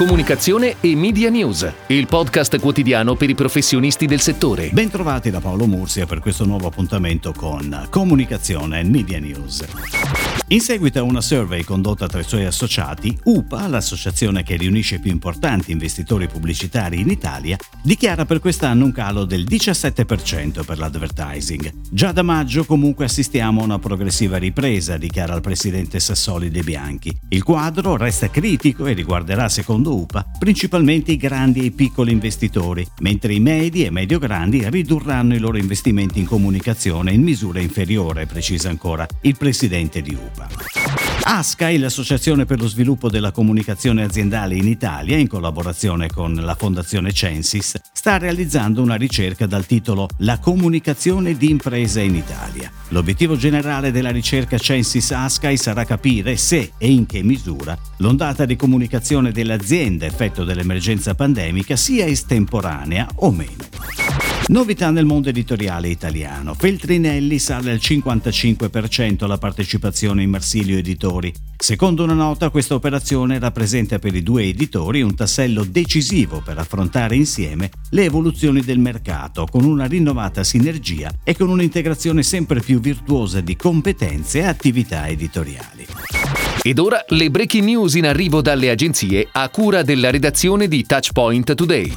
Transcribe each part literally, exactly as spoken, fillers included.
comunicazione e media news, il podcast quotidiano per i professionisti del settore. Bentrovati da Paolo Mursia per questo nuovo appuntamento con Comunicazione e Media News. In seguito a una survey condotta tra i suoi associati, U P A, l'associazione che riunisce i più importanti investitori pubblicitari in Italia, dichiara per quest'anno un calo del diciassette per cento per l'advertising. Già da maggio comunque assistiamo a una progressiva ripresa, dichiara il presidente Sassoli De Bianchi. Il quadro resta critico e riguarderà, secondo U P A, principalmente i grandi e i piccoli investitori, mentre i medi e medio-grandi ridurranno i loro investimenti in comunicazione in misura inferiore, precisa ancora il presidente di U P A. ASCAI, l'Associazione per lo Sviluppo della Comunicazione Aziendale in Italia, in collaborazione con la Fondazione Censis, sta realizzando una ricerca dal titolo La comunicazione di impresa in Italia. L'obiettivo generale della ricerca Censis ASCAI sarà capire se e in che misura l'ondata di comunicazione dell'azienda effetto dell'emergenza pandemica sia estemporanea o meno. Novità nel mondo editoriale italiano. Feltrinelli sale al cinquantacinque per cento la partecipazione in Marsilio Editori. Secondo una nota, questa operazione rappresenta per i due editori un tassello decisivo per affrontare insieme le evoluzioni del mercato, con una rinnovata sinergia e con un'integrazione sempre più virtuosa di competenze e attività editoriali. Ed ora le breaking news in arrivo dalle agenzie a cura della redazione di Touchpoint Today.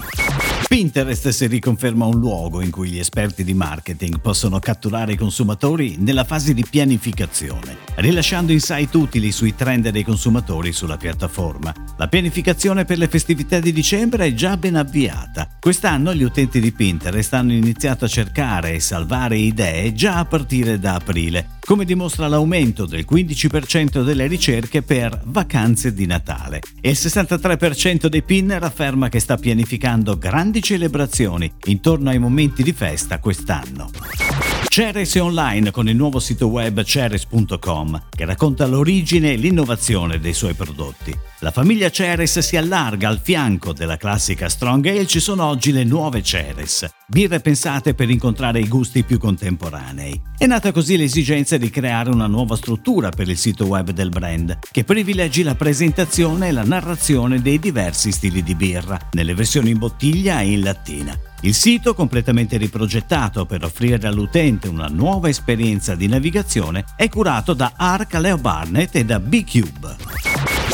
Pinterest si riconferma un luogo in cui gli esperti di marketing possono catturare i consumatori nella fase di pianificazione, rilasciando insight utili sui trend dei consumatori sulla piattaforma. La pianificazione per le festività di dicembre è già ben avviata. Quest'anno gli utenti di Pinterest hanno iniziato a cercare e salvare idee già a partire da aprile, come dimostra l'aumento del quindici per cento delle ricerche per vacanze di Natale. E il sessantatré per cento dei pinner afferma che sta pianificando grandi celebrazioni intorno ai momenti di festa quest'anno. Ceres è online con il nuovo sito web ceres punto com, che racconta l'origine e l'innovazione dei suoi prodotti. La famiglia Ceres si allarga, al fianco della classica Strong Ale ci sono oggi le nuove Ceres, birre pensate per incontrare i gusti più contemporanei. È nata così l'esigenza di creare una nuova struttura per il sito web del brand, che privilegi la presentazione e la narrazione dei diversi stili di birra, nelle versioni in bottiglia e in lattina. Il sito, completamente riprogettato per offrire all'utente una nuova esperienza di navigazione, è curato da Arc Leo Barnett e da B-Cube.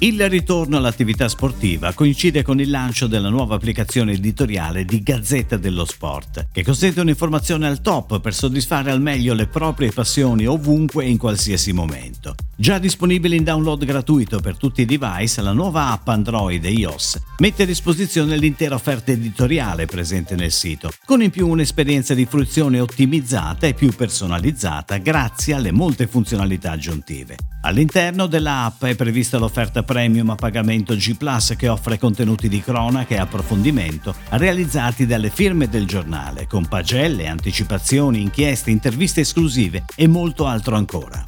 Il ritorno all'attività sportiva coincide con il lancio della nuova applicazione editoriale di Gazzetta dello Sport, che consente un'informazione al top per soddisfare al meglio le proprie passioni ovunque e in qualsiasi momento. Già disponibile in download gratuito per tutti i device, la nuova app Android e iOS mette a disposizione l'intera offerta editoriale presente nel sito, con in più un'esperienza di fruizione ottimizzata e più personalizzata grazie alle molte funzionalità aggiuntive. All'interno della app è prevista l'offerta premium a pagamento G plus, che offre contenuti di cronaca e approfondimento realizzati dalle firme del giornale, con pagelle, anticipazioni, inchieste, interviste esclusive e molto altro ancora.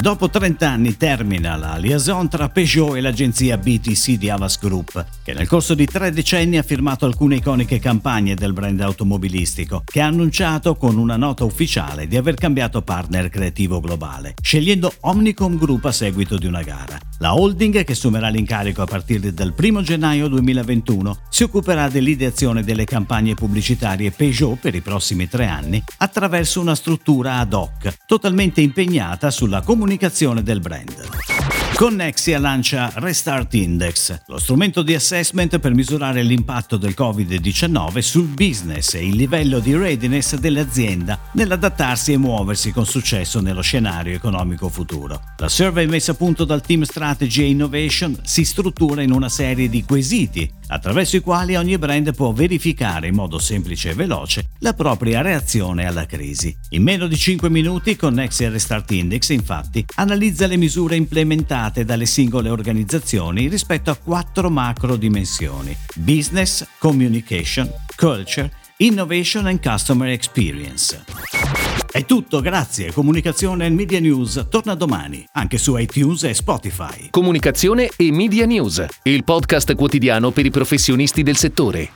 Dopo trenta anni termina la liaison tra Peugeot e l'agenzia B T C di Avas Group, che nel corso di tre decenni ha firmato alcune iconiche campagne del brand automobilistico, che ha annunciato con una nota ufficiale di aver cambiato partner creativo globale, scegliendo Omnicom Group a seguito di una gara. La holding, che assumerà l'incarico a partire dal primo gennaio duemilaventuno, si occuperà dell'ideazione delle campagne pubblicitarie Peugeot per i prossimi tre anni attraverso una struttura ad hoc, totalmente impegnata sulla comunicazione comunicazione del brand. Connexia lancia Restart Index, lo strumento di assessment per misurare l'impatto del covid diciannove sul business e il livello di readiness dell'azienda nell'adattarsi e muoversi con successo nello scenario economico futuro. La survey messa a punto dal team Strategy e Innovation si struttura in una serie di quesiti, attraverso i quali ogni brand può verificare in modo semplice e veloce la propria reazione alla crisi. In meno di cinque minuti, Connexia Restart Index, infatti, analizza le misure implementate dalle singole organizzazioni rispetto a quattro macro dimensioni: business, communication, culture, innovation and customer experience. È tutto, grazie. Comunicazione e Media News torna domani, anche su iTunes e Spotify. Comunicazione e Media News, il podcast quotidiano per i professionisti del settore.